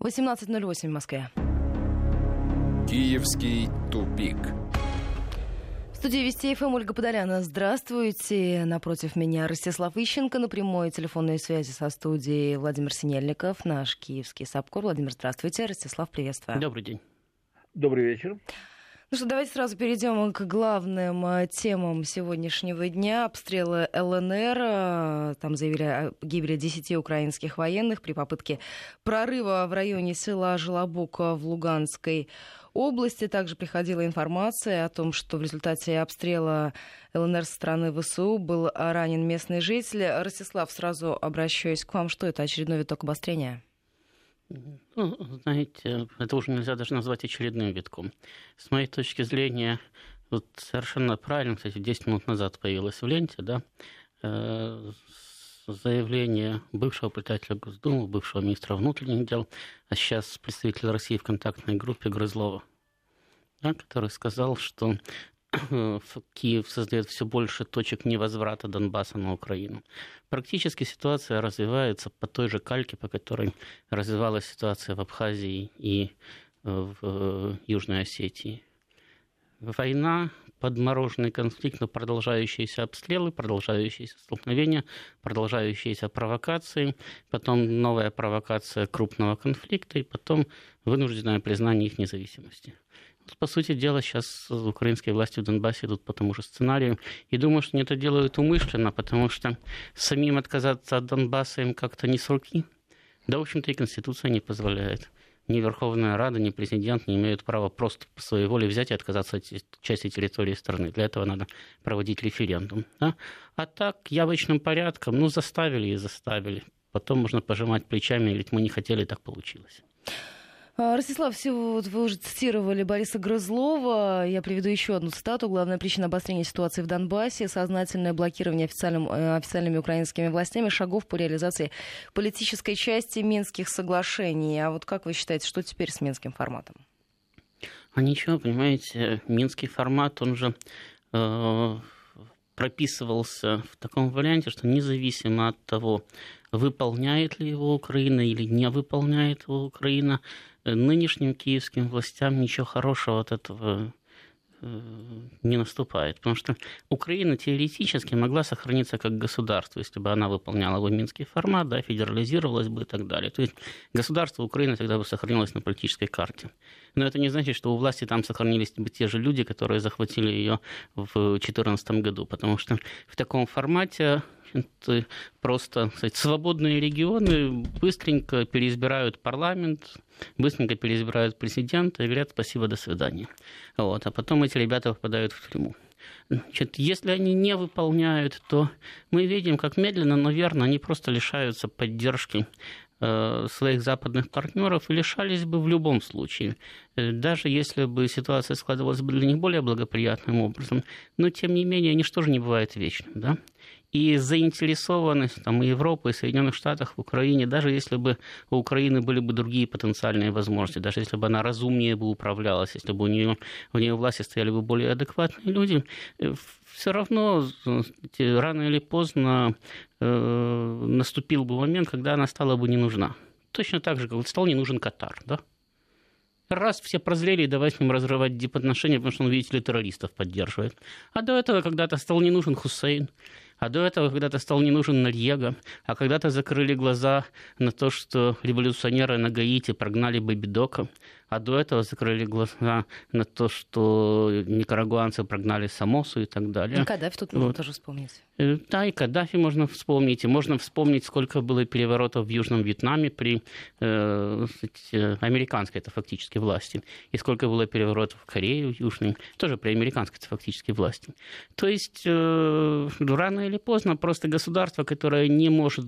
18:08 в Москве. Киевский тупик. В студии Вести ФМ Ольга Подаряна. Здравствуйте. Напротив меня Ростислав Ищенко. На прямой телефонной связи со студией Владимир Синельников, наш киевский САПКОР. Владимир, здравствуйте. Ростислав, приветствую. Добрый день. Добрый вечер. Ну что, давайте сразу перейдем к главным темам сегодняшнего дня. Обстрелы ЛНР. Там заявили о гибели 10 украинских военных при попытке прорыва в районе села Желобок в Луганской области. Также приходила информация о том, что в результате обстрела ЛНР со стороны ВСУ был ранен местный житель. Ростислав, сразу обращаюсь к вам. Что это, очередной виток обострения? Ну, знаете, это уже нельзя даже назвать очередным витком. С моей точки зрения, вот совершенно правильно, кстати, 10 минут назад появилось в ленте, да, заявление бывшего председателя Госдумы, бывшего министра внутренних дел, а сейчас представителя России в контактной группе Грызлова, да, который сказал, что Киев создает все больше точек невозврата Донбасса на Украину. Практически ситуация развивается по той же кальке, по которой развивалась ситуация в Абхазии и в Южной Осетии. Война, подмороженный конфликт, но продолжающиеся обстрелы, продолжающиеся столкновения, продолжающиеся провокации, потом новая провокация крупного конфликта и потом вынужденное признание их независимости. По сути дела, сейчас украинские власти в Донбассе идут по тому же сценарию. И думаю, что они это делают умышленно, потому что самим отказаться от Донбасса им как-то не с руки. Да, в общем-то, и Конституция не позволяет. Ни Верховная Рада, ни президент не имеют права просто по своей воле взять и отказаться от части территории страны. Для этого надо проводить референдум. Да? А так, явочным порядком, ну, заставили и заставили. Потом можно пожимать плечами, ведь мы не хотели, так получилось. Ростислав, вы уже цитировали Бориса Грызлова. Я приведу еще одну цитату. Главная причина обострения ситуации в Донбассе — сознательное блокирование официальными украинскими властями шагов по реализации политической части Минских соглашений. А вот как вы считаете, что теперь с минским форматом? А ничего, понимаете, минский формат, он же прописывался в таком варианте, что независимо от того, выполняет ли его Украина или не выполняет его Украина, нынешним киевским властям ничего хорошего от этого не наступает. Потому что Украина теоретически могла сохраниться как государство, если бы она выполняла его минский формат, да, федерализировалась бы и так далее. То есть государство Украины тогда бы сохранилось на политической карте. Но это не значит, что у власти там сохранились бы те же люди, которые захватили ее в 2014 году. Потому что в таком формате просто, кстати, свободные регионы быстренько переизбирают парламент, быстренько переизбирают президента и говорят «спасибо, до свидания». Вот. А потом эти ребята попадают в тюрьму. Значит, если они не выполняют, то мы видим, как медленно, но верно, они просто лишаются поддержки своих западных партнеров и лишались бы в любом случае, даже если бы ситуация складывалась бы для них более благоприятным образом. Но, тем не менее, ничто же не бывает вечным, да? И заинтересованность там, и Европы, и Соединенных Штатов в Украине, даже если бы у Украины были бы другие потенциальные возможности, даже если бы она разумнее бы управлялась, если бы у нее власти стояли бы более адекватные люди, все равно рано или поздно наступил бы момент, когда она стала бы не нужна. Точно так же, как стал не нужен Катар, да? Раз все прозрели, давай с ним разрывать дипотношения, потому что он, видите ли, террористов поддерживает. А до этого когда-то стал не нужен Хусейн, а до этого когда-то стал не нужен Норьего, а когда-то закрыли глаза на то, что революционеры на Гаити прогнали Бэбидока, а до этого закрыли глаза на то, что никарагуанцы прогнали Самосу и так далее. И Каддафи тут можно тоже вспомнить. Да, и Каддафи можно вспомнить. И можно вспомнить, сколько было переворотов в Южном Вьетнаме при американской, это фактически, власти. И сколько было переворотов в Корее, в Южной, тоже при американской, это фактически, власти. То есть рано или поздно просто государство, которое не может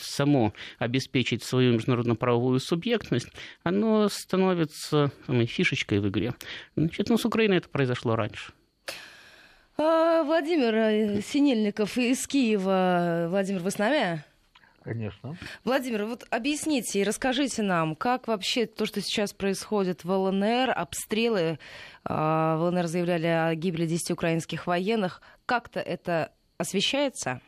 само обеспечить свою международно-правовую субъектность, оно становится фишечкой в игре. Значит, с Украиной это произошло раньше. Владимир Синельников из Киева. Владимир, вы с нами? Конечно. Владимир, вот объясните и расскажите нам, как вообще то, что сейчас происходит в ЛНР, обстрелы, в ЛНР заявляли о гибели 10 украинских военных, как-то это освещается?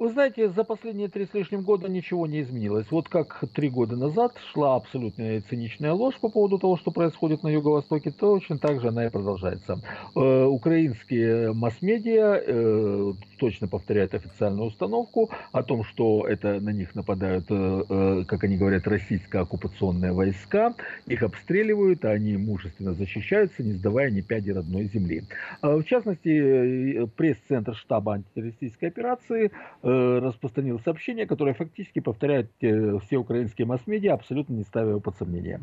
Вы знаете, за последние 3 с лишним года ничего не изменилось. Вот как 3 года назад шла абсолютная циничная ложь по поводу того, что происходит на Юго-Востоке, точно так же она и продолжается. Украинские масс-медиа точно повторяют официальную установку о том, что это на них нападают, как они говорят, российские оккупационные войска, их обстреливают, а они мужественно защищаются, не сдавая ни пяди родной земли. В частности, пресс-центр штаба антитеррористической операции распространил сообщение, которое фактически повторяют все украинские масс-медиа, абсолютно не ставя его под сомнение.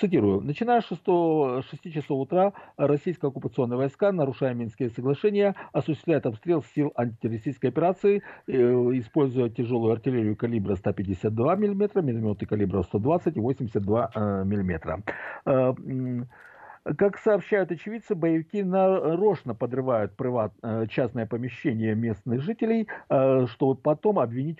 Цитирую. Начиная с 6 часов утра российские оккупационные войска, нарушая Минские соглашения, осуществляют обстрел сил антитеррористической операции, используя тяжелую артиллерию калибра 152 мм, минометы калибра 120 и 82 мм. Как сообщают очевидцы, боевики нарочно подрывают частное помещение местных жителей, чтобы потом обвинить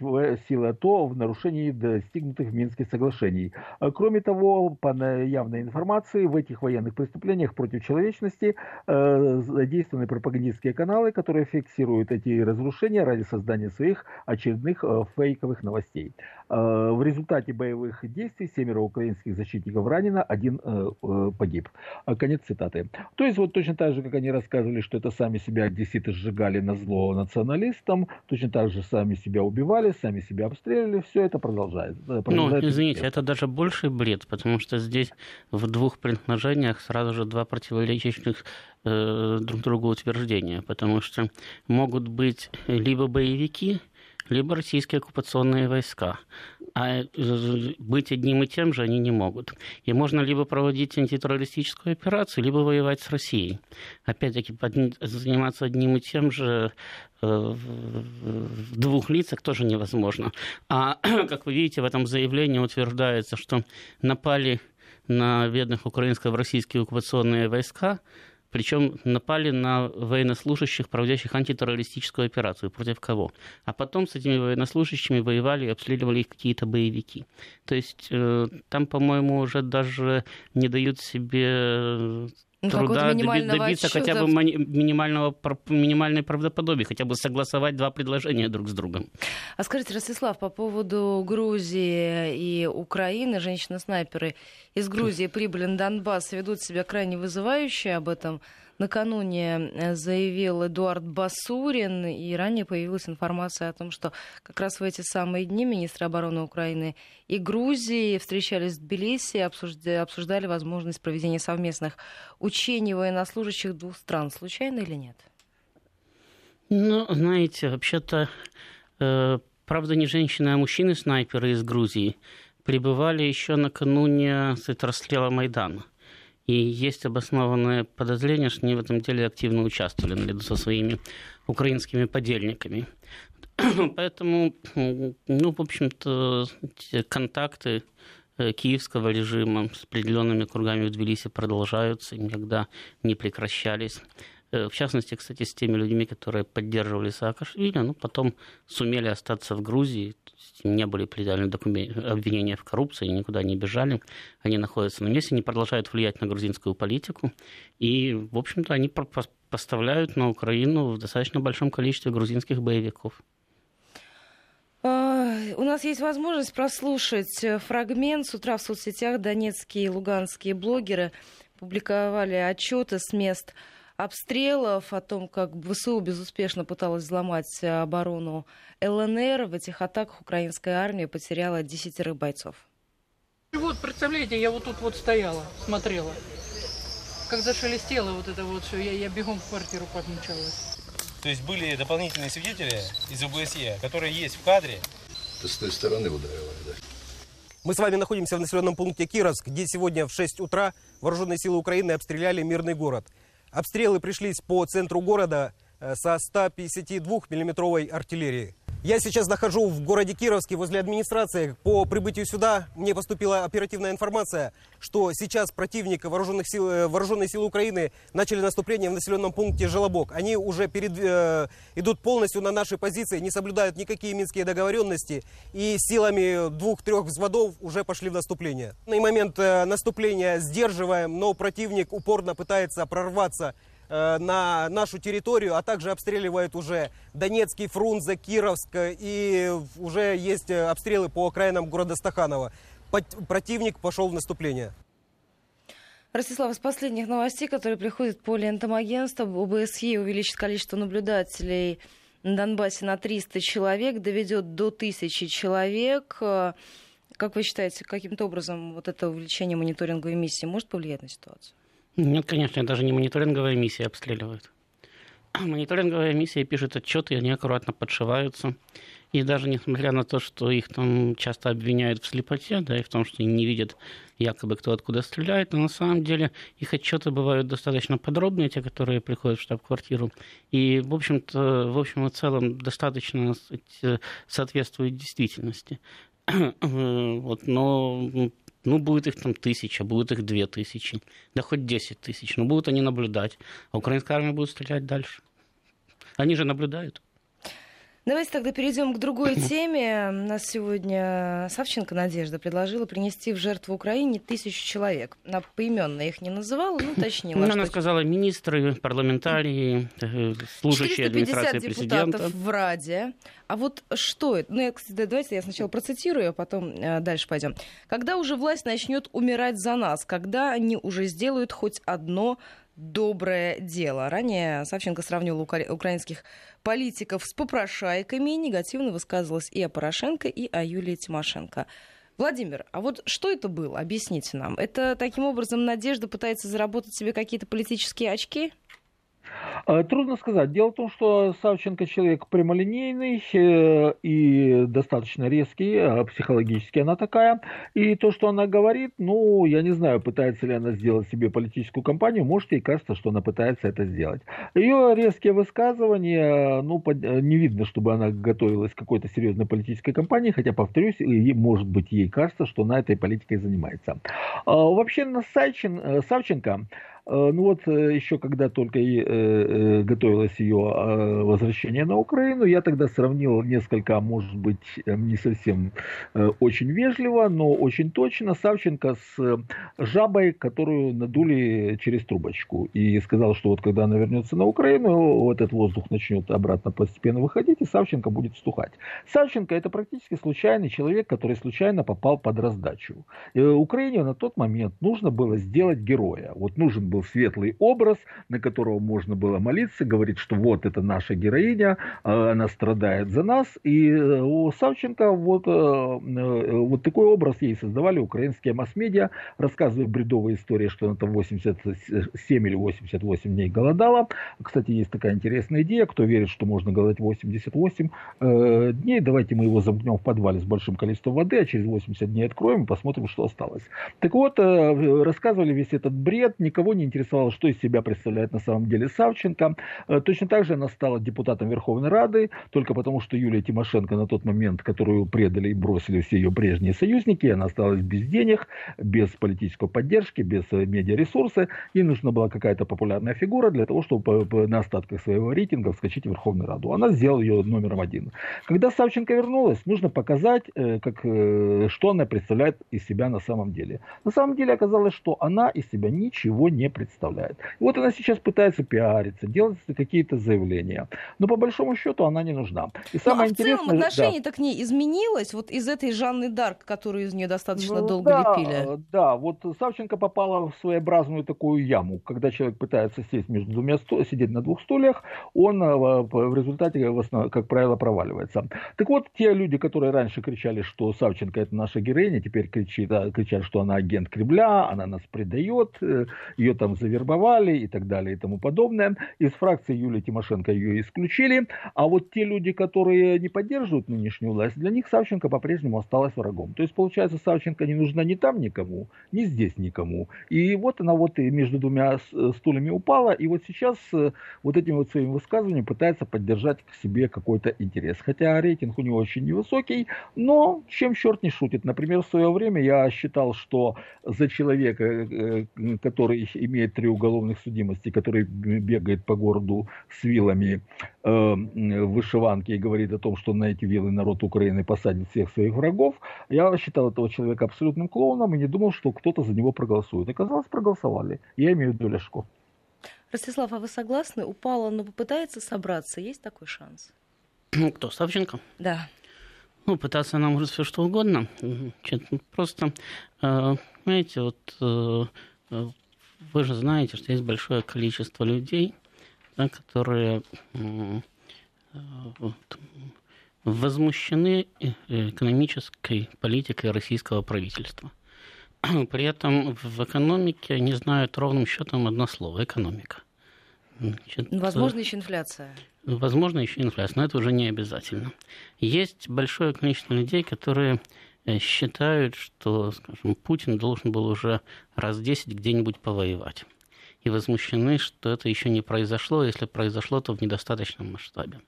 силы АТО в нарушении достигнутых в Минске соглашений. Кроме того, по явной информации, в этих военных преступлениях против человечности задействованы пропагандистские каналы, которые фиксируют эти разрушения ради создания своих очередных фейковых новостей. В результате боевых действий 7 украинских защитников ранено, 1 погиб. Конец цитаты. То есть вот точно так же, как они рассказывали, что это сами себя одесситы сжигали на зло националистам, точно так же сами себя убивали, сами себя обстреливали, все это продолжает. Ну, извините, это даже больший бред, потому что здесь в 2 предложениях сразу же 2 противоречащих друг другу утверждения, потому что могут быть либо боевики, либо российские оккупационные войска. А быть одним и тем же они не могут. И можно либо проводить антитеррористическую операцию, либо воевать с Россией. Опять-таки, заниматься одним и тем же в 2 лицах тоже невозможно. А, как вы видите, в этом заявлении утверждается, что напали на бедных украинско-российские оккупационные войска, причем напали на военнослужащих, проводящих антитеррористическую операцию. Против кого? А потом с этими военнослужащими воевали и обстреливали их какие-то боевики. То есть там, по-моему, уже даже не дают себе труда добиться хотя бы минимальной правдоподобия, хотя бы согласовать 2 предложения друг с другом. А скажите, Ростислав, по поводу Грузии и Украины, женщины-снайперы из Грузии прибыли на Донбасс, ведут себя крайне вызывающе, об этом накануне заявил Эдуард Басурин, и ранее появилась информация о том, что как раз в эти самые дни министры обороны Украины и Грузии встречались в Тбилиси и обсуждали возможность проведения совместных учений военнослужащих 2 стран. Случайно или нет? Ну, знаете, вообще-то, правда, не женщины, а мужчины-снайперы из Грузии прибывали еще накануне с расстрела Майдана. И есть обоснованное подозрение, что они в этом деле активно участвовали наряду со своими украинскими подельниками. Поэтому, ну, в общем-то, контакты киевского режима с определенными кругами в Тбилиси продолжаются, никогда не прекращались. В частности, кстати, с теми людьми, которые поддерживали Саакашвили, но потом сумели остаться в Грузии, не были предъявлены обвинения в коррупции, никуда не бежали, они находятся на месте, они продолжают влиять на грузинскую политику, и, в общем-то, они поставляют на Украину в достаточно большом количестве грузинских боевиков. У нас есть возможность прослушать фрагмент. С утра в соцсетях донецкие и луганские блогеры публиковали отчеты с мест обстрелов, о том, как ВСУ безуспешно пыталась взломать оборону ЛНР. В этих атаках украинская армия потеряла 10 бойцов. Вот, представляете, я вот тут вот стояла, смотрела, как зашелестело вот это вот все, я бегом в квартиру подмчалась. То есть были дополнительные свидетели из ОБСЕ, которые есть в кадре. Это с той стороны ударило, да. Мы с вами находимся в населенном пункте Кировск, где сегодня в 6 утра вооруженные силы Украины обстреляли мирный город. Обстрелы пришлись по центру города со 152-миллиметровой артиллерии. Я сейчас нахожусь в городе Кировске возле администрации. По прибытию сюда мне поступила оперативная информация, что сейчас противник вооруженные силы Украины начали наступление в населенном пункте Желобок. Они уже идут полностью на наши позиции, не соблюдают никакие минские договоренности и силами 2-3 взводов уже пошли в наступление. На момент наступления сдерживаем, но противник упорно пытается прорваться на нашу территорию, а также обстреливают уже Донецкий, Фрунзе, Кировск, и уже есть обстрелы по окраинам города Стаханова. Противник пошел в наступление. Ростислав, из последних новостей, которые приходят по лентам агентства, ОБСЕ увеличит количество наблюдателей на Донбассе на 300 человек, доведет до 1000 человек. Как вы считаете, каким-то образом вот это увеличение мониторинговой миссии может повлиять на ситуацию? Нет, конечно, даже не мониторинговая миссия обстреливает. Мониторинговая миссия пишет отчеты, и они аккуратно подшиваются. И даже несмотря на то, что их там часто обвиняют в слепоте, да, и в том, что они не видят якобы, кто откуда стреляет, но на самом деле их отчеты бывают достаточно подробные, те, которые приходят в штаб-квартиру. И, в общем-то, в общем и целом достаточно соответствует действительности. Вот, но... Ну, будет их там 1000, будет их 2000, да хоть 10 тысяч, но будут они наблюдать. А украинская армия будет стрелять дальше. Они же наблюдают. Давайте тогда перейдем к другой теме. У нас сегодня Савченко Надежда предложила принести в жертву Украине 1000 человек. Она поименно их не называла, но уточнила. Она сказала, министры, парламентарии, служащие администрации президента. 450 депутатов в Раде. А вот что это? Давайте я сначала процитирую, а потом дальше пойдем. Когда уже власть начнет умирать за нас? Когда они уже сделают хоть одно доброе дело? Ранее Савченко сравнила украинских политиков с попрошайками, негативно высказывалась и о Порошенко, и о Юлии Тимошенко. Владимир, а вот что это было? Объясните нам. Это таким образом Надежда пытается заработать себе какие-то политические очки? Трудно сказать. Дело в том, что Савченко человек прямолинейный и достаточно резкий, психологически она такая. И то, что она говорит, ну, я не знаю, пытается ли она сделать себе политическую кампанию, может, ей кажется, что она пытается это сделать. Ее резкие высказывания, ну, не видно, чтобы она готовилась к какой-то серьезной политической кампании, хотя, повторюсь, может быть, ей кажется, что она этой политикой занимается. Вообще, на Савченко... Ну вот еще когда только и готовилось ее возвращение на Украину, я тогда сравнил несколько, может быть, не совсем очень вежливо, но очень точно Савченко с жабой, которую надули через трубочку. И сказал, что вот когда она вернется на Украину, вот этот воздух начнет обратно постепенно выходить, и Савченко будет стухать. Савченко это практически случайный человек, который случайно попал под раздачу. Украине на тот момент нужно было сделать героя. Вот нужен был светлый образ, на которого можно было молиться, говорить, что вот это наша героиня, она страдает за нас. И у Савченко вот такой образ ей создавали украинские масс-медиа, рассказывая бредовые истории, что она там 87 или 88 дней голодала. Кстати, есть такая интересная идея, кто верит, что можно голодать 88 дней, давайте мы его замкнем в подвале с большим количеством воды, а через 80 дней откроем и посмотрим, что осталось. Так вот, рассказывали весь этот бред, никого не интересовало, что из себя представляет на самом деле Савченко. Точно так же она стала депутатом Верховной Рады, только потому, что Юлия Тимошенко на тот момент, которую предали и бросили все ее прежние союзники, она осталась без денег, без политической поддержки, без медиаресурса. Ей нужна была какая-то популярная фигура для того, чтобы на остатках своего рейтинга вскочить в Верховную Раду. Она сделала ее номером 1. Когда Савченко вернулась, нужно показать, что она представляет из себя на самом деле. На самом деле оказалось, что она из себя ничего не представляет. И вот она сейчас пытается пиариться, делать какие-то заявления. Но по большому счету она не нужна. И самое интересное, в целом отношение к ней изменилось вот из этой Жанны Дарк, которую из нее достаточно долго лепили. Да, вот Савченко попала в своеобразную такую яму, когда человек пытается сесть между сидеть на двух стульях, он в результате, как правило, проваливается. Так вот, те люди, которые раньше кричали, что Савченко это наша героиня, теперь кричат, что она агент Кремля, она нас предает, ее там завербовали и так далее и тому подобное. Из фракции Юлии Тимошенко ее исключили. А вот те люди, которые не поддерживают нынешнюю власть, для них Савченко по-прежнему осталась врагом. То есть, получается, Савченко не нужна ни там никому, ни здесь никому. И вот она вот между двумя стульями упала. И вот сейчас вот этим вот своим высказыванием пытается поддержать к себе какой-то интерес. Хотя рейтинг у нее очень невысокий, но чем черт не шутит. Например, в свое время я считал, что за человека, который имеет 3 уголовных судимости, который бегает по городу с вилами в вышиванке и говорит о том, что на эти вилы народ Украины посадит всех своих врагов. Я считал этого человека абсолютным клоуном и не думал, что кто-то за него проголосует. Оказалось, проголосовали. Я имею в виду Ляшко. Ростислав, а вы согласны? Упала, но попытается собраться. Есть такой шанс? Ну, кто? Савченко? Да. Ну, пытаться она может все что угодно. Просто, знаете, вот вы же знаете, что есть большое количество людей, да, которые возмущены экономической политикой российского правительства. При этом в экономике не знают ровным счетом одно слово – экономика. Значит, возможно, еще инфляция. Возможно, еще инфляция, но это уже не обязательно. Есть большое количество людей, которые считают, что, скажем, Путин должен был уже раз 10 где-нибудь повоевать. И возмущены, что это еще не произошло, если произошло, то в недостаточном масштабе.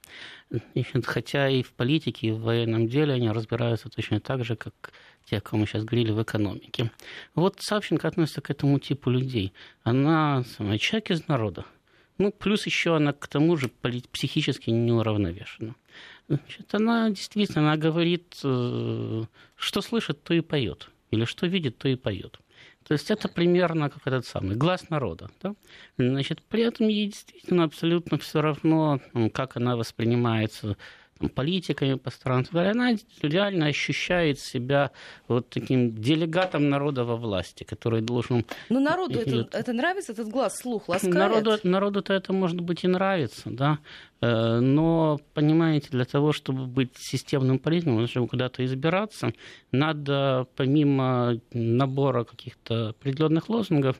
Хотя и в политике, и в военном деле они разбираются точно так же, как те, о ком мы сейчас говорили, в экономике. Вот Савченко относится к этому типу людей. Она самая человек из народа. Ну, плюс еще она к тому же психически неуравновешена. Значит, она действительно говорит, что слышит, то и поет. Или что видит, то и поет. То есть это примерно как этот самый глаз народа. Да? Значит, при этом ей действительно абсолютно все равно, как она воспринимается политиками по странам. Она реально ощущает себя вот таким делегатом народа во власти, который должен... Ну, народу это нравится, этот глаз, слух ласкает? Народу-то это, может быть, и нравится, да. Но, понимаете, для того, чтобы быть системным политиком, чтобы куда-то избираться, надо помимо набора каких-то определенных лозунгов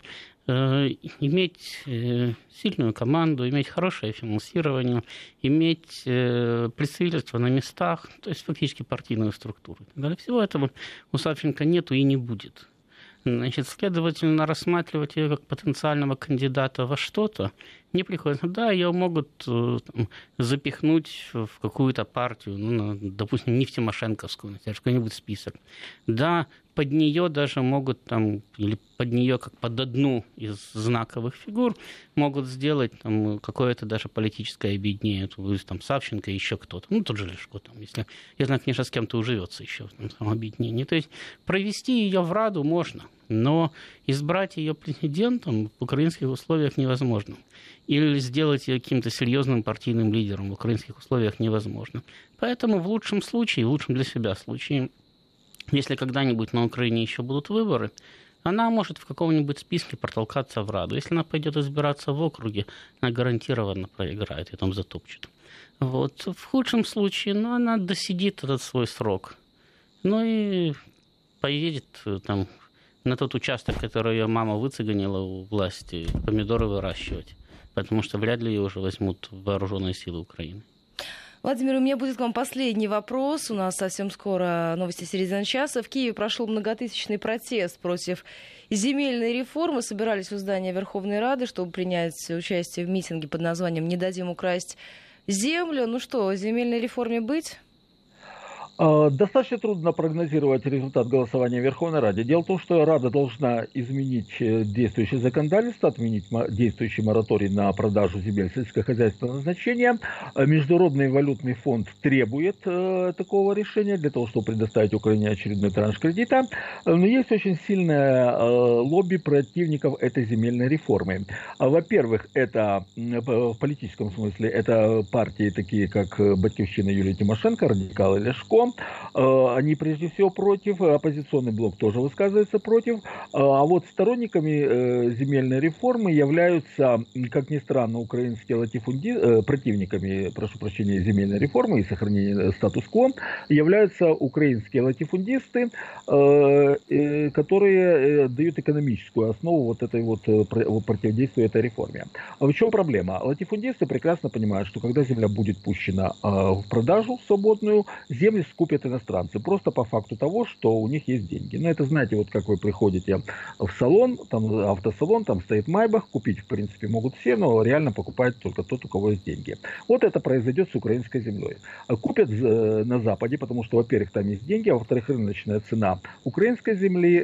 иметь сильную команду, иметь хорошее финансирование, иметь представительство на местах, то есть фактически партийную структуру. Для всего этого у Савченко нету и не будет. Значит, следовательно, рассматривать ее как потенциального кандидата во что-то не приходится. Да, ее могут там запихнуть в какую-то партию, ну, допустим, не в Тимошенковскую, а в какой-нибудь список. Да, под нее даже могут, там, или под нее как под одну из знаковых фигур, могут сделать там какое-то даже политическое объединение, то есть там Савченко и еще кто-то. Ну, тот же Ляшко, там, если, конечно, с кем-то уживется еще в этом объединении. То есть провести ее в Раду можно. Но избрать ее президентом в украинских условиях невозможно. Или сделать ее каким-то серьезным партийным лидером в украинских условиях невозможно. Поэтому в лучшем случае, в лучшем для себя случае, если когда-нибудь на Украине еще будут выборы, она может в каком-нибудь списке протолкаться в Раду. Если она пойдет избираться в округе, она гарантированно проиграет и там затопчет. Вот. В худшем случае, ну, она досидит этот свой срок. Ну и поедет там на тот участок, который ее мама выцыганила у власти, помидоры выращивать. Потому что вряд ли ее уже возьмут вооруженные силы Украины. Владимир, у меня будет к вам последний вопрос. У нас совсем скоро новости середины часа. В Киеве прошел многотысячный протест против земельной реформы. Собирались у здания Верховной Рады, чтобы принять участие в митинге под названием «Не дадим украсть землю». Ну что, земельной реформе быть? Достаточно трудно прогнозировать результат голосования в Верховной Раде. Дело в том, что Рада должна изменить действующее законодательство, отменить действующий мораторий на продажу земель сельскохозяйственного назначения. Международный валютный фонд требует такого решения для того, чтобы предоставить Украине очередной транш кредита. Но есть очень сильное лобби противников этой земельной реформы. Во-первых, это в политическом смысле это партии такие, как «Батьковщина» Юлии Тимошенко, «Радикалы» Ляшко. Они прежде всего против, оппозиционный блок тоже высказывается против, а вот сторонниками земельной реформы являются, как ни странно, украинские латифундисты, противниками, прошу прощения, земельной реформы и сохранения статус-кво, являются украинские латифундисты, которые дают экономическую основу вот этой вот противодействию этой реформе. А в чем проблема? Латифундисты прекрасно понимают, что когда земля будет пущена в продажу свободную, земли скупят иностранцы, просто по факту того, что у них есть деньги. Но это, знаете, вот как вы приходите в салон, там автосалон, там стоит Майбах, купить, в принципе, могут все, но реально покупает только тот, у кого есть деньги. Вот это произойдет с украинской землей. Купят на Западе, потому что, во-первых, там есть деньги, а во-вторых, рыночная цена украинской земли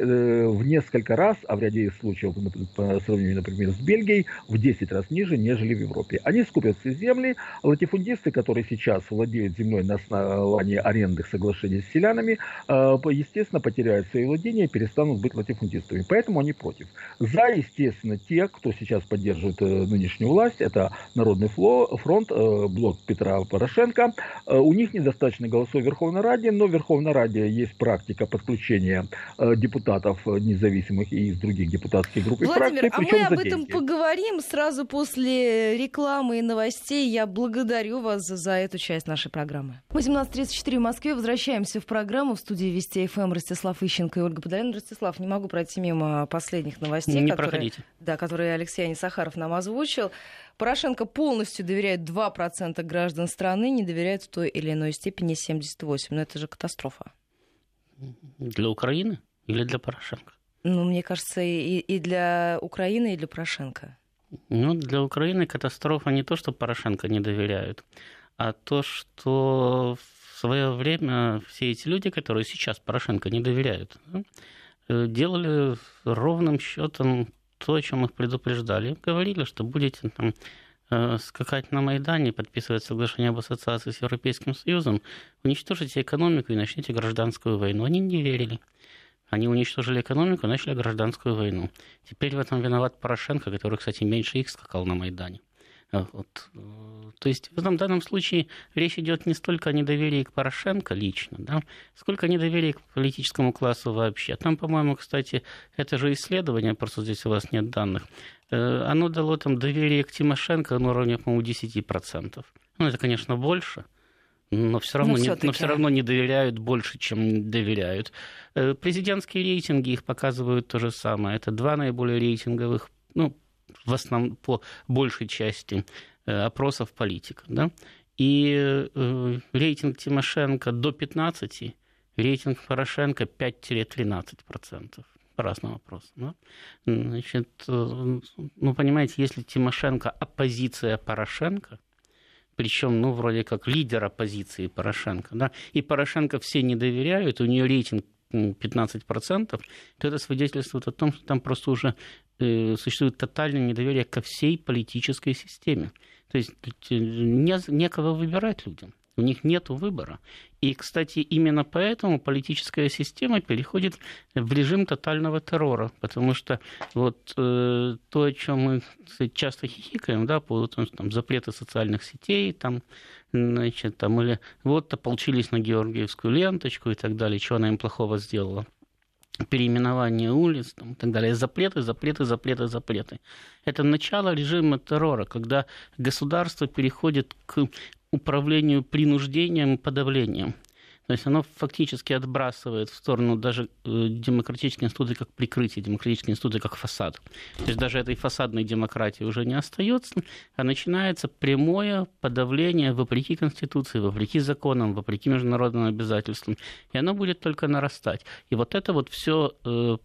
в несколько раз, а в ряде случаев, по сравнению, например, с Бельгией, в 10 раз ниже, нежели в Европе. Они скупят все земли, латифундисты, которые сейчас владеют землей на основании аренды Минских соглашений с селянами, естественно, потеряют свои владения и перестанут быть латифундистами. Поэтому они против. За, естественно, те, кто сейчас поддерживает нынешнюю власть, это Народный фронт, блок Петра Порошенко. У них недостаточно голосов в Верховной Раде, но в Верховной Раде есть практика подключения депутатов независимых и из других депутатских групп. Владимир, а мы об этом поговорим сразу после рекламы и новостей. Я благодарю вас за эту часть нашей программы. 18:34 в Москве. Возвращаемся в программу. В студии Вести ФМ Ростислав Ищенко и Ольга Подаряна. Ростислав, не могу пройти мимо последних новостей, которые Алексей Анисахаров нам озвучил. Порошенко полностью доверяет 2% граждан страны, не доверяет в той или иной степени 78%. Но это же катастрофа. Для Украины или для Порошенко? Ну, мне кажется, и для Украины, и для Порошенко. Ну, для Украины катастрофа не то, что Порошенко не доверяют, а то, что в свое время все эти люди, которые сейчас Порошенко не доверяют, делали ровным счетом то, о чем их предупреждали. Говорили, что будете там скакать на Майдане, подписывать соглашение об ассоциации с Европейским Союзом, уничтожите экономику и начните гражданскую войну. Они не верили. Они уничтожили экономику и начали гражданскую войну. Теперь в этом виноват Порошенко, который, кстати, меньше их скакал на Майдане. Вот. То есть в этом данном случае речь идет не столько о недоверии к Порошенко лично, да, сколько о недоверии к политическому классу вообще. Там, по-моему, кстати, это же исследование, просто здесь у вас нет данных, оно дало там доверие к Тимошенко на уровне, по-моему, 10%. Ну, это, конечно, больше. Но все равно не доверяют больше, чем доверяют. Президентские рейтинги их показывают то же самое. Это два наиболее рейтинговых, ну, в основном, по большей части опросов политиков. Да? И рейтинг Тимошенко до 15%, рейтинг Порошенко 5-13%. По разным опросам. Да? Значит, ну, понимаете, если Тимошенко оппозиция Порошенко, причем, ну, вроде как лидер оппозиции Порошенко, да, и Порошенко все не доверяют, у нее рейтинг 15%, то это свидетельствует о том, что там просто уже существует тотальное недоверие ко всей политической системе. То есть некого выбирать людям, у них нет выбора. И, кстати, именно поэтому политическая система переходит в режим тотального террора, потому что вот то, о чем мы часто хихикаем, да, по там, запреты социальных сетей, там, значит, там, или вот ополчились на георгиевскую ленточку и так далее, чего она им плохого сделала. Переименование улиц там, и так далее. Запреты. Это начало режима террора, когда государство переходит к управлению принуждением и подавлением. То есть оно фактически отбрасывает в сторону даже демократические институты как прикрытие, демократические институты как фасад. То есть даже этой фасадной демократии уже не остается, а начинается прямое подавление вопреки Конституции, вопреки законам, вопреки международным обязательствам. И оно будет только нарастать. И вот это вот все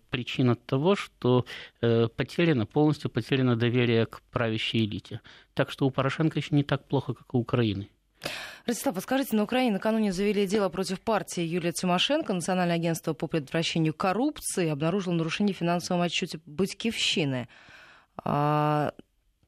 причина того, что полностью потеряно доверие к правящей элите. Так что у Порошенко еще не так плохо, как у Украины. Ростислав, подскажите, на Украине накануне завели дело против партии Юлии Тимошенко. Национальное агентство по предотвращению коррупции обнаружило нарушение в финансовом отчете «Батькивщины».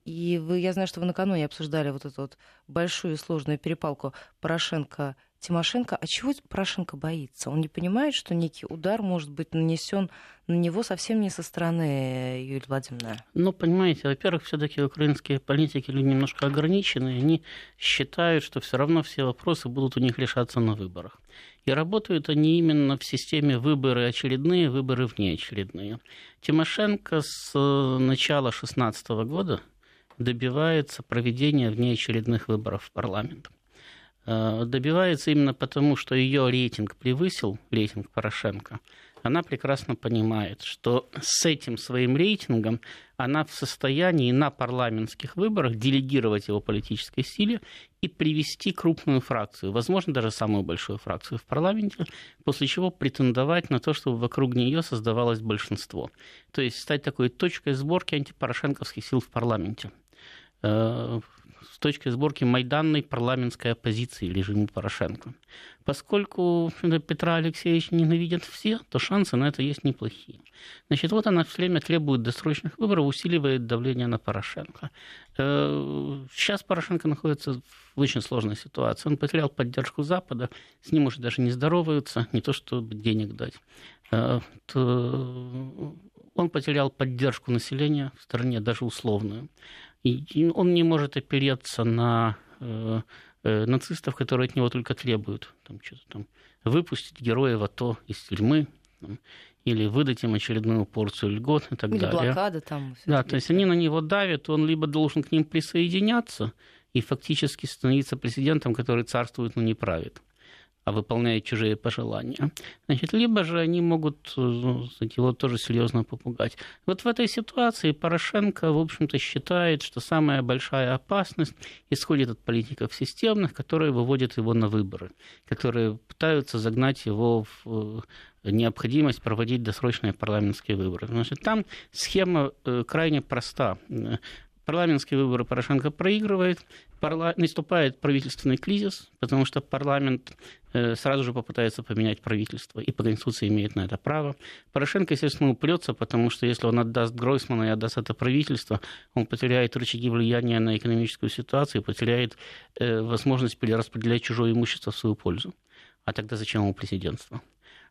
И я знаю, что вы накануне обсуждали вот эту вот большую сложную перепалку Порошенко-Тимошенко. А чего Порошенко боится? Он не понимает, что некий удар может быть нанесен на него совсем не со стороны Юлии Владимировны? Ну, понимаете, во-первых, все-таки украинские политики люди немножко ограничены. Они считают, что все равно все вопросы будут у них решаться на выборах. И работают они именно в системе выборы очередные, выборы внеочередные. Тимошенко с начала 2016 года добивается проведения внеочередных выборов в парламент. Добивается именно потому, что ее рейтинг превысил рейтинг Порошенко. Она прекрасно понимает, что с этим своим рейтингом она в состоянии на парламентских выборах делегировать его политической силе и привести крупную фракцию, возможно, даже самую большую фракцию в парламенте, после чего претендовать на то, чтобы вокруг нее создавалось большинство. То есть стать такой точкой сборки антипорошенковских сил в парламенте. точки сборки майданной парламентской оппозиции режиму Порошенко. Поскольку Петра Алексеевича ненавидят все, то шансы на это есть неплохие. Значит, вот она все время требует досрочных выборов, усиливает давление на Порошенко. Сейчас Порошенко находится в очень сложной ситуации. Он потерял поддержку Запада, с ним уже даже не здороваются, не то чтобы денег дать. Он потерял поддержку населения в стране, даже условную. И он не может опереться на нацистов, которые от него только требуют. Выпустить героев АТО из тюрьмы, или выдать им очередную порцию льгот и так или далее. Или блокада там. Да, то есть они на него давят, он либо должен к ним присоединяться и фактически становиться президентом, который царствует, но не правит, а выполняет чужие пожелания. Значит, либо же они могут его тоже серьезно попугать. Вот в этой ситуации Порошенко, в общем-то, считает, что самая большая опасность исходит от политиков системных, которые выводят его на выборы, которые пытаются загнать его в необходимость проводить досрочные парламентские выборы. Значит, там схема крайне проста. Парламентские выборы Порошенко проигрывает, наступает правительственный кризис, потому что парламент сразу же попытается поменять правительство, и по Конституции имеет на это право. Порошенко, естественно, упрется, потому что если он отдаст Гройсмана и отдаст это правительство, он потеряет рычаги влияния на экономическую ситуацию, потеряет возможность перераспределять чужое имущество в свою пользу. А тогда зачем ему президентство?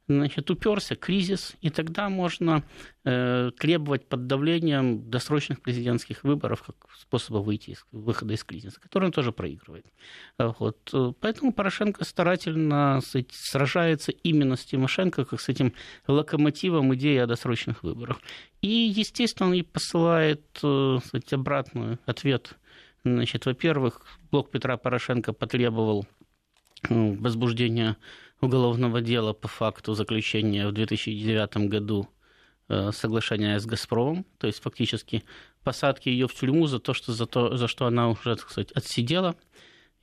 Значит, уперся кризис, и тогда можно требовать под давлением досрочных президентских выборов как способа выхода из кризиса, который он тоже проигрывает. Вот. Поэтому Порошенко старательно сражается именно с Тимошенко, как с этим локомотивом идеи о досрочных выборах. И, естественно, он и посылает обратный ответ. Значит, во-первых, блок Петра Порошенко потребовал возбуждения уголовного дела по факту заключения в 2009 году соглашения с «Газпромом», то есть фактически посадки ее в тюрьму за то, что она уже, так сказать, отсидела.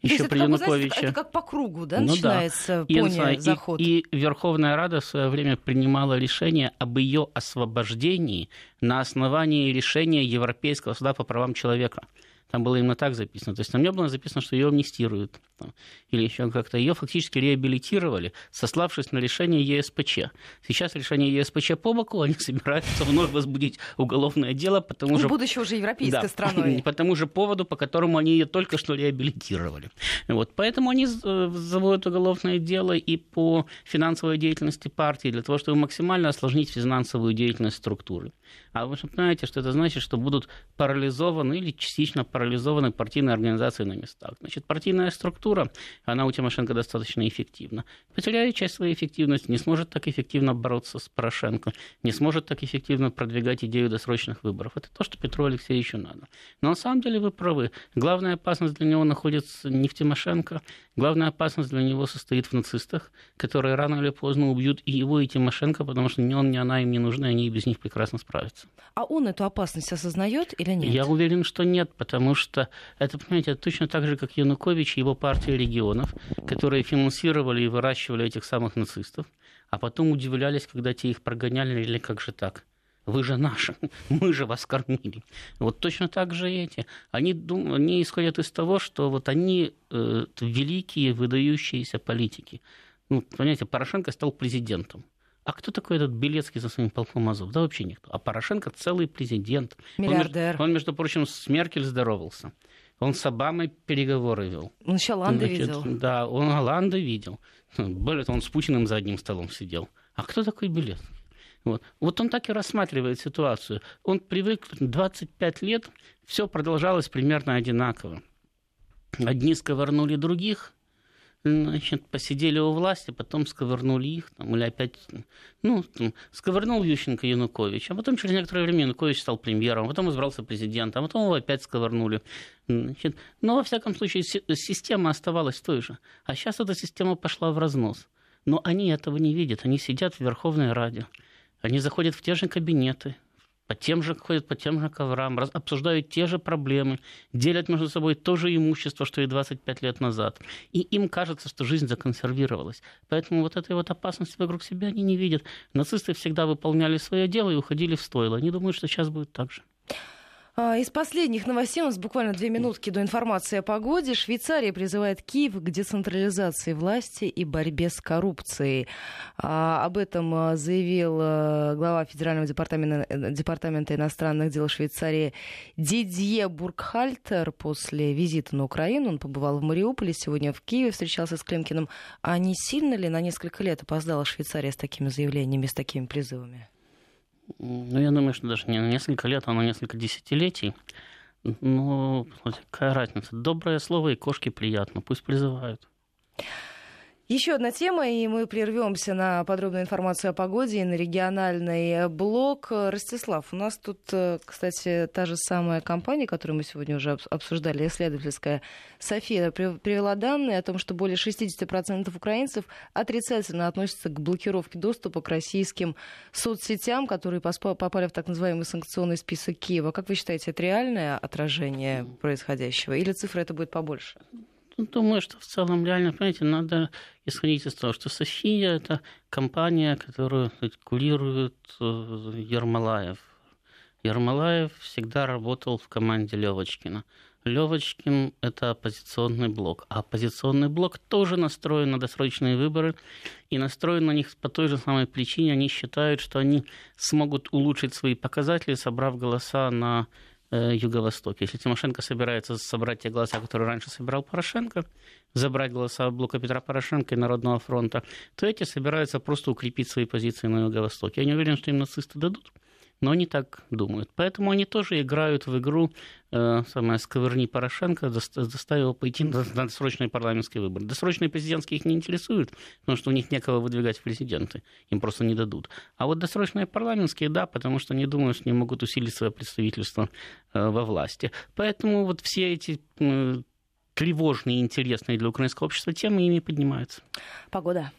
Еще при Януковиче. Это как по кругу, да, ну, начинается да. Заход. И Верховная Рада в свое время принимала решение об ее освобождении на основании решения Европейского суда по правам человека. Там было именно так записано. То есть там не было записано, что ее амнистируют. Или еще как-то. Ее фактически реабилитировали, сославшись на решение ЕСПЧ. Сейчас решение ЕСПЧ по боку, они собираются вновь возбудить уголовное дело. Потому же... Будучи уже европейской страной. По тому же поводу, по которому они ее только что реабилитировали. Вот. Поэтому они заводят уголовное дело и по финансовой деятельности партии, для того, чтобы максимально осложнить финансовую деятельность структуры. А вы же понимаете, что это значит, что будут парализованы или частично парализованы партийные организации на местах. Значит, партийная структура, она у Тимошенко достаточно эффективна. Потеряет часть своей эффективности, не сможет так эффективно бороться с Порошенко, не сможет так эффективно продвигать идею досрочных выборов. Это то, что Петру Алексеевичу надо. Но на самом деле вы правы. Главная опасность для него находится не в Тимошенко. Главная опасность для него состоит в нацистах, которые рано или поздно убьют и его, и Тимошенко, потому что ни он, ни она им не нужны, они и без них прекрасно справятся. А он эту опасность осознает или нет? Я уверен, что нет, потому что это, понимаете, точно так же, как Янукович и его партия регионов, которые финансировали и выращивали этих самых нацистов, а потом удивлялись, когда те их прогоняли, или как же так? Вы же наши, мы же вас кормили. Вот точно так же эти. Они исходят из того, что вот они великие, выдающиеся политики. Ну, понимаете, Порошенко стал президентом. А кто такой этот Билецкий за своим полком Азов? Да вообще никто. А Порошенко целый президент. Миллиардер. Он, между прочим, с Меркель здоровался. Он с Обамой переговоры вел. Он еще Оланды видел. Да, он Оланды видел. Более того, он с Путиным за одним столом сидел. А кто такой Билецкий? Вот он так и рассматривает ситуацию. Он привык, 25 лет все продолжалось примерно одинаково. Одни сковырнули других... Значит, посидели у власти, потом сковырнули их, или опять... сковырнул Ющенко Янукович, а потом через некоторое время Янукович стал премьером, потом избрался президентом, а потом его опять сковырнули. Значит, но, во всяком случае, система оставалась той же. А сейчас эта система пошла в разнос. Но они этого не видят, они сидят в Верховной Раде, они заходят в те же кабинеты, ходят по тем же коврам, обсуждают те же проблемы, делят между собой то же имущество, что и 25 лет назад. И им кажется, что жизнь законсервировалась. Поэтому вот этой вот опасности вокруг себя они не видят. Нацисты всегда выполняли свое дело и уходили в стойло. Они думают, что сейчас будет так же. Из последних новостей у нас буквально 2 минутки до информации о погоде. Швейцария призывает Киев к децентрализации власти и борьбе с коррупцией. Об этом заявил глава Федерального департамента иностранных дел Швейцарии Дидье Бургхальтер после визита на Украину. Он побывал в Мариуполе, сегодня в Киеве встречался с Климкиным. А не сильно ли на несколько лет опоздала Швейцария с такими заявлениями, с такими призывами? Ну, я думаю, что даже не на несколько лет, а на несколько десятилетий. Ну, какая разница? Доброе слово и кошке приятно. Пусть призывают. Еще одна тема, и мы прервемся на подробную информацию о погоде и на региональный блок. Ростислав, у нас тут, кстати, та же самая компания, которую мы сегодня уже обсуждали, исследовательская София, привела данные о том, что более 60% украинцев отрицательно относятся к блокировке доступа к российским соцсетям, которые попали в так называемый санкционный список Киева. Как вы считаете, это реальное отражение происходящего? Или цифра это будет побольше? Думаю, что в целом реально, понимаете, надо исходить из того, что София – это компания, которую курирует Ермолаев. Ермолаев всегда работал в команде Левочкина. Левочкин – это оппозиционный блок. А оппозиционный блок тоже настроен на досрочные выборы и настроен на них по той же самой причине. Они считают, что они смогут улучшить свои показатели, собрав голоса на Юго-Востоке. Если Тимошенко собирается собрать те голоса, которые раньше собирал Порошенко, забрать голоса блока Петра Порошенко и Народного фронта, то эти собираются просто укрепить свои позиции на Юго-Востоке. Я не уверен, что им нацисты дадут, но они так думают. Поэтому они тоже играют в игру «Сковырни Порошенко», заставил пойти на досрочные парламентские выборы. Досрочные президентские их не интересуют, потому что у них некого выдвигать в президенты, им просто не дадут. А вот досрочные парламентские, да, потому что они думают, что не могут усилить свое представительство во власти. Поэтому вот все эти тревожные, интересные для украинского общества темы ими поднимаются. Погода.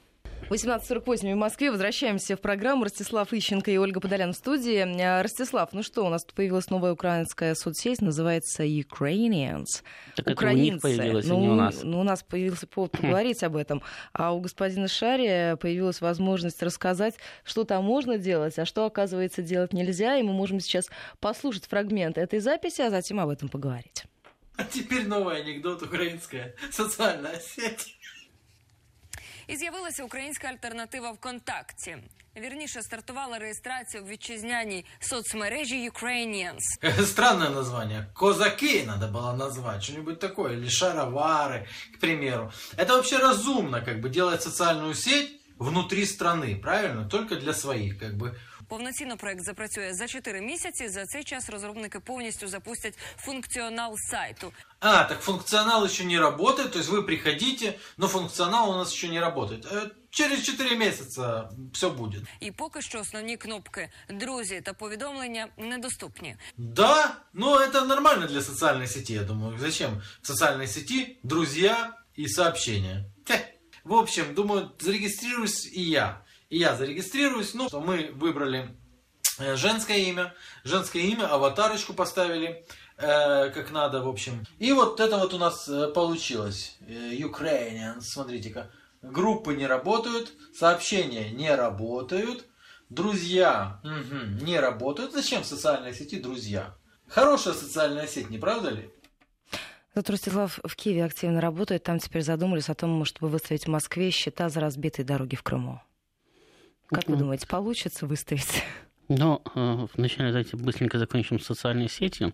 18:48 в Москве. Возвращаемся в программу. Ростислав Ищенко и Ольга Подолян в студии. Ростислав, ну что, у нас тут появилась новая украинская соцсеть, называется Ukrainians. Так украинцы. Это у них появилось, а не у нас. Ну, у нас появился повод поговорить об этом. А у господина Шария появилась возможность рассказать, что там можно делать, а что, оказывается, делать нельзя. И мы можем сейчас послушать фрагмент этой записи, а затем об этом поговорить. А теперь новый анекдот, украинская социальная сеть. І з'явилася українська альтернатива ВКонтакті. Вірніше, стартувала реєстрація в вітчизняній соцмережі Ukrainians. Странное название. Козаки надо было назвать, что-нибудь такое, или шаровары, к примеру. Это вообще разумно, как бы, делать социальную сеть внутри страны, правильно? Только для своих, как бы. Повноцінно проект запрацює за 4 місяці. За цей час розробники повністю запустять функціонал сайту. А, так функционал еще не работает, то есть вы приходите, но функционал у нас еще не работает. Через 4 месяца все будет. И пока что основные кнопки «Друзі» та «Повідомлення» недоступны. Да, но это нормально для социальной сети, я думаю. Зачем в социальной сети «Друзья» и «Сообщения»? В общем, думаю, зарегистрируюсь и я. И я зарегистрируюсь, ну, что мы выбрали женское имя, аватарочку поставили, как надо, в общем. И вот это вот у нас получилось, Ukrainians, смотрите-ка. Группы не работают, сообщения не работают, друзья не работают. Зачем в социальной сети друзья? Хорошая социальная сеть, не правда ли? Тут Ростислав в Киеве активно работает, там теперь задумались о том, чтобы выставить в Москве счета за разбитые дороги в Крыму. Как вы думаете, получится выставить? Ну, вначале давайте быстренько закончим с социальной сетью,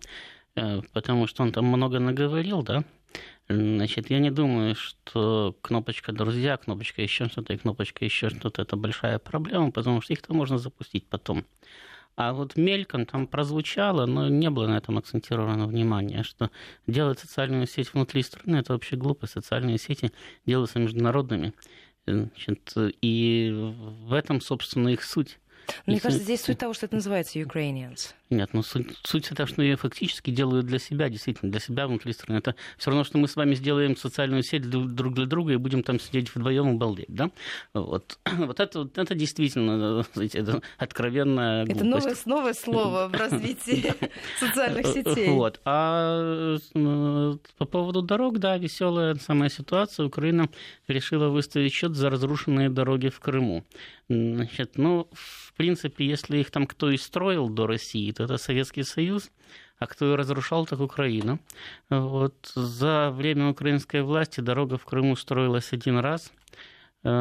потому что он там много наговорил, да? Значит, я не думаю, что кнопочка «Друзья», кнопочка «Еще что-то» и кнопочка «Еще что-то» — это большая проблема, потому что их-то можно запустить потом. А вот мельком там прозвучало, но не было на этом акцентировано внимание, что делать социальную сеть внутри страны — это вообще глупо. Социальные сети делаются международными. Значит, и в этом, собственно, их суть. Мне кажется, здесь суть того, что это называется Ukrainians. Нет, ну суть того, что ее фактически делают для себя, действительно, для себя внутри страны. Это все равно, что мы с вами сделаем социальную сеть друг для друга и будем там сидеть вдвоем и балдеть, да? Вот это действительно, знаете, это откровенная глупость. Это новое слово в развитии социальных сетей. Вот. А по поводу дорог, да, веселая самая ситуация. Украина решила выставить счет за разрушенные дороги в Крыму. Ну, в принципе, если их там кто и строил до России, то это Советский Союз, а кто ее разрушал, так Украина. Вот. За время украинской власти дорога в Крыму строилась один раз. Ее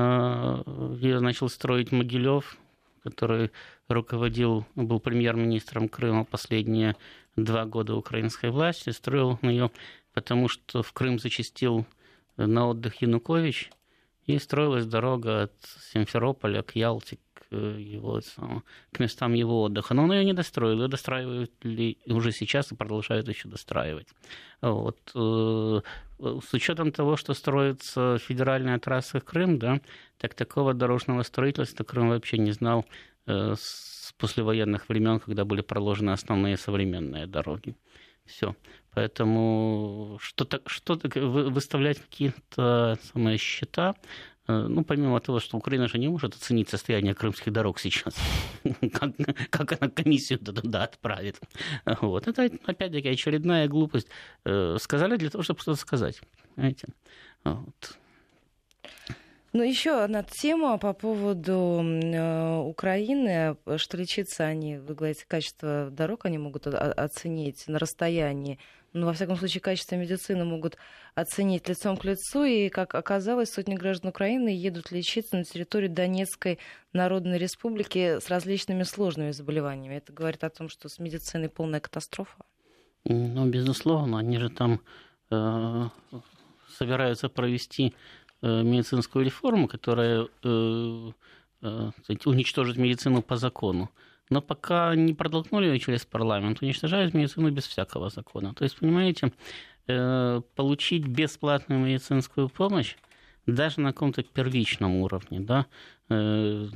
начал строить Могилев, который руководил, был премьер-министром Крыма последние 2 года украинской власти. Строил ее, потому что в Крым зачастил на отдых Янукович, и строилась дорога от Симферополя к Ялте, к местам его отдыха. Но он ее не достроил, ее достраивают уже сейчас и продолжают еще достраивать. Вот. С учетом того, что строится федеральная трасса Крым, да, так такого дорожного строительства Крым вообще не знал с послевоенных времен, когда были проложены основные современные дороги. Все. Поэтому что-то выставлять какие-то самые счета, ну, помимо того, что Украина же не может оценить состояние крымских дорог сейчас, как она комиссию туда отправит. Вот. Это, опять-таки, очередная глупость. Сказали для того, чтобы что-то сказать. Понимаете? Вот. Ну, еще одна тема по поводу Украины, что лечиться они, вы говорите, качество дорог они могут оценить на расстоянии. Ну, во всяком случае, качество медицины могут оценить лицом к лицу. И, как оказалось, сотни граждан Украины едут лечиться на территории Донецкой Народной Республики с различными сложными заболеваниями. Это говорит о том, что с медициной полная катастрофа. Ну, безусловно, они же там собираются провести медицинскую реформу, которая уничтожит медицину по закону. Но пока не протолкнули ее через парламент, уничтожают медицину без всякого закона. То есть, понимаете, получить бесплатную медицинскую помощь даже на каком-то первичном уровне, да, на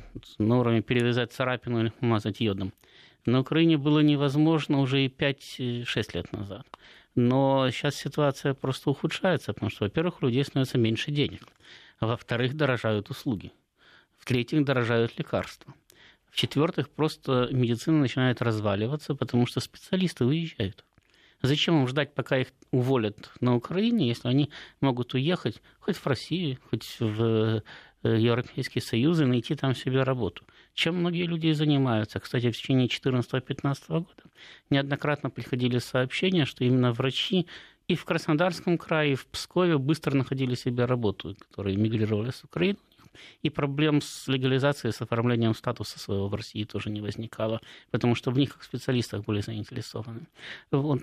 уровне перевязать царапину или мазать йодом, на Украине было невозможно уже и 5-6 лет назад. Но сейчас ситуация просто ухудшается, потому что, во-первых, у людей становится меньше денег, а во-вторых, дорожают услуги, в-третьих, дорожают лекарства. В-четвертых, просто медицина начинает разваливаться, потому что специалисты уезжают. Зачем им ждать, пока их уволят на Украине, если они могут уехать хоть в Россию, хоть в Европейский Союз и найти там себе работу? Чем многие люди и занимаются. Кстати, в течение 2014-2015 года неоднократно приходили сообщения, что именно врачи и в Краснодарском крае, и в Пскове быстро находили себе работу, которые мигрировали с Украины. И проблем с легализацией, с оформлением статуса своего в России тоже не возникало, потому что в них, как специалистах, были заинтересованы. Вот,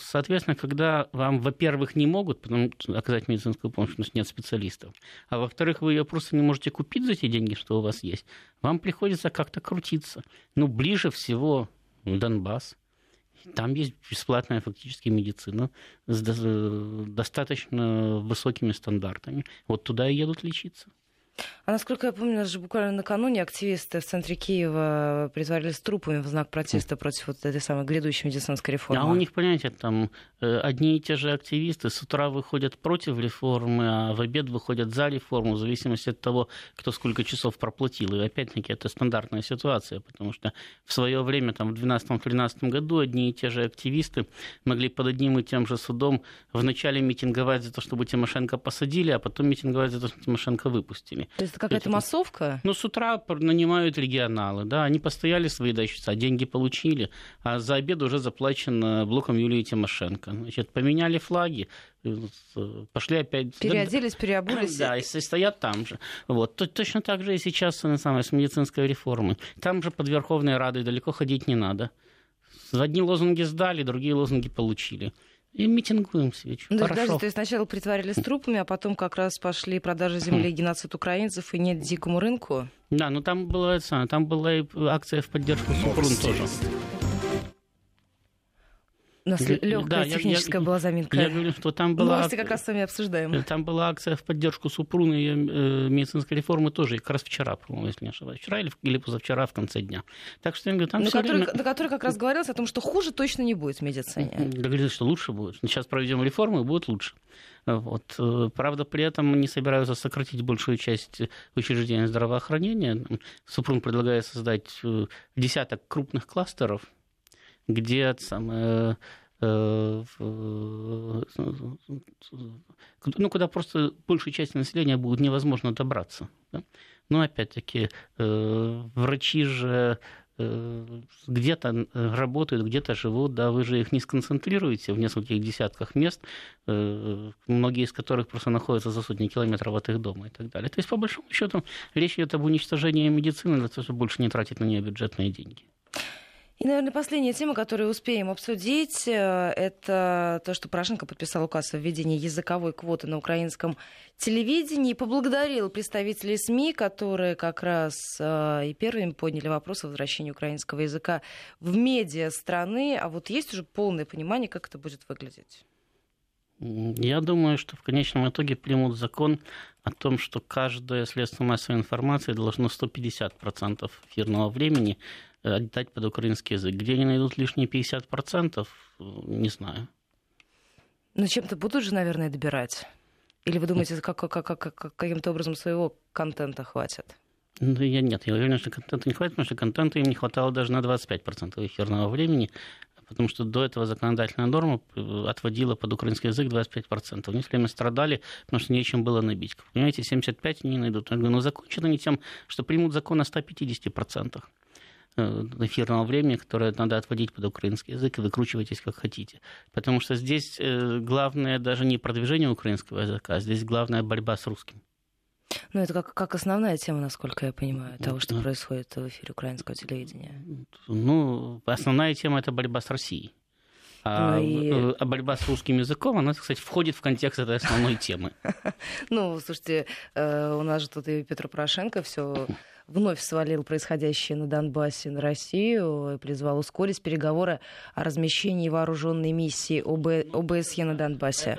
соответственно, когда вам, во-первых, не могут оказать медицинскую помощь, потому что нет специалистов, а во-вторых, вы ее просто не можете купить за те деньги, что у вас есть, вам приходится как-то крутиться. Ну, ближе всего Донбасс. Там есть бесплатная фактически медицина с достаточно высокими стандартами. Вот туда и едут лечиться. А насколько я помню, нас же буквально накануне активисты в центре Киева притворились трупами в знак протеста против вот этой самой грядущей медицинской реформы. А у них, понимаете, там одни и те же активисты с утра выходят против реформы, а в обед выходят за реформу, в зависимости от того, кто сколько часов проплатил. И опять-таки это стандартная ситуация, потому что в свое время, там, в 2012-2013 году одни и те же активисты могли под одним и тем же судом вначале митинговать за то, чтобы Тимошенко посадили, а потом митинговать за то, чтобы Тимошенко выпустили. То есть это какая-то массовка? Ну, с утра нанимают регионалы, да, они постояли свои 2 часа, деньги получили, а за обед уже заплачено блоком Юлии Тимошенко. Значит, поменяли флаги, пошли опять... Переоделись, переобулись. Да, и стоят там же. Вот. Точно так же и сейчас с медицинской реформой. Там же под Верховной Радой далеко ходить не надо. Одни лозунги сдали, другие лозунги получили. И митингуем свечу. Да, хорошо. То есть сначала притворились трупами, а потом как раз пошли продажи земли, геноцид украинцев и нет дикому рынку. Да, но там была и акция в поддержку Супрун тоже. У нас легкая техническая была заминка. Я говорю, что там была... Новости как раз с вами обсуждаем. Там была акция в поддержку Супруна и медицинской реформы тоже, как раз вчера, по-моему, если не ошибаюсь. Вчера или позавчера в конце дня. Так что я говорю, там... На которой как раз говорилось о том, что хуже точно не будет в медицине. Да, говорили, что лучше будет. Сейчас проведем реформу, и будет лучше. Вот. Правда, при этом они собираются сократить большую часть учреждений здравоохранения. Супрун предлагает создать 10 крупных кластеров, где куда просто большей части населения будет невозможно добраться. Да? Но опять-таки, врачи же где-то работают, где-то живут, да, вы же их не сконцентрируете в нескольких десятках мест, многие из которых просто находятся за сотни километров от их дома и так далее. То есть, по большому счету, речь идет об уничтожении медицины для того, чтобы больше не тратить на нее бюджетные деньги. И, наверное, последняя тема, которую успеем обсудить, это то, что Порошенко подписал указ о введении языковой квоты на украинском телевидении и поблагодарил представителей СМИ, которые как раз и первыми подняли вопрос о возвращении украинского языка в медиа страны. А вот есть уже полное понимание, как это будет выглядеть? Я думаю, что в конечном итоге примут закон о том, что каждое средство массовой информации должно 150% эфирного времени отдать под украинский язык. Где они найдут лишние 50%, не знаю. Но чем-то будут же, наверное, добирать? Или вы думаете, каким-то образом своего контента хватит? Ну, нет, я уверен, что контента не хватит, потому что контента им не хватало даже на 25% эфирного времени, потому что до этого законодательная норма отводила под украинский язык 25%. Они все время страдали, потому что нечем было набить. Понимаете, 75% не найдут. Я говорю, ну, закончат они тем, что примут закон о 150%. Эфирного времени, которое надо отводить под украинский язык, и выкручивайтесь как хотите. Потому что здесь главное даже не продвижение украинского языка, а здесь главная борьба с русским. Ну, это как основная тема, насколько я понимаю, того, что происходит в эфире украинского телевидения. Ну, основная тема — это борьба с Россией. А борьба с русским языком, она, кстати, входит в контекст этой основной темы. Ну, слушайте, у нас же тут и Петр Порошенко все вновь свалил происходящее на Донбассе на Россию и призвал ускорить переговоры о размещении вооруженной миссии ОБСЕ на Донбассе.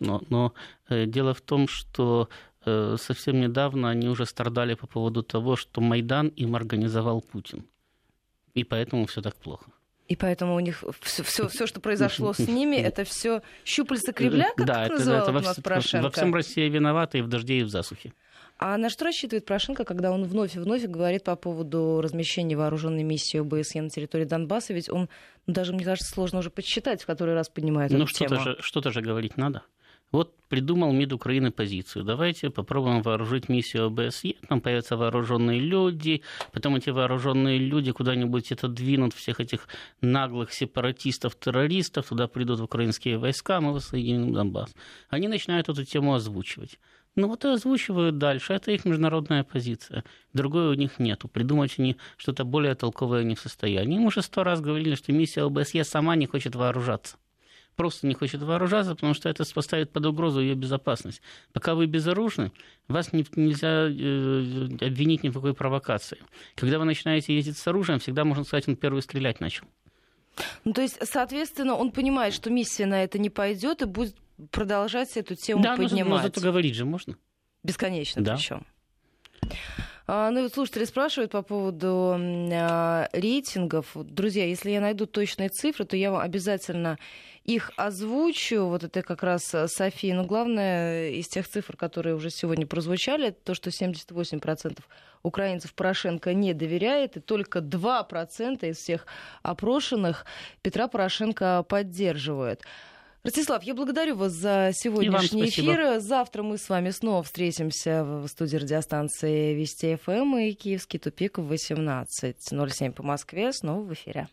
Но дело в том, что совсем недавно они уже страдали по поводу того, что Майдан им организовал Путин. И поэтому все так плохо. И поэтому у них все, что произошло с ними, это все щупальца Кремля, как называл нас Порошенко. Во всем Россия виновата и в дожде, и в засухе. А на что рассчитывает Порошенко, когда он вновь и вновь говорит по поводу размещения вооруженной миссии ОБСЕ на территории Донбасса? Ведь он, даже, мне кажется, сложно уже подсчитать, в который раз поднимает эту тему. Ну, что-то же говорить надо. Вот придумал МИД Украины позицию. Давайте попробуем вооружить миссию ОБСЕ. Там появятся вооруженные люди. Потом эти вооруженные люди куда-нибудь это двинут, всех этих наглых сепаратистов, террористов. Туда придут украинские войска, мы воссоединим Донбасс. Они начинают эту тему озвучивать. Ну вот и озвучивают дальше. Это их международная позиция. Другой у них нету. Придумать они что-то более толковое не в состоянии. Им уже 100 раз говорили, что миссия ОБСЕ сама не хочет вооружаться. Просто не хочет вооружаться, потому что это поставит под угрозу ее безопасность. Пока вы безоружны, вас нельзя обвинить ни в какой провокации. Когда вы начинаете ездить с оружием, всегда можно сказать, он первый стрелять начал. Ну, то есть, соответственно, он понимает, что миссия на это не пойдет и будет продолжать эту тему поднимать. Да, но зато говорить же можно. Бесконечно, да. Причем. Ну вот слушатели спрашивают по поводу рейтингов. Друзья, если я найду точные цифры, то я вам обязательно их озвучу. Вот это как раз София. Но главное из тех цифр, которые уже сегодня прозвучали, это то, что 78% украинцев Порошенко не доверяет, и только 2% из всех опрошенных Петра Порошенко поддерживают. Ростислав, я благодарю вас за сегодняшний эфир. Завтра мы с вами снова встретимся в студии радиостанции Вести ФМ и Киевский тупик в 18:07 по Москве. Снова в эфире.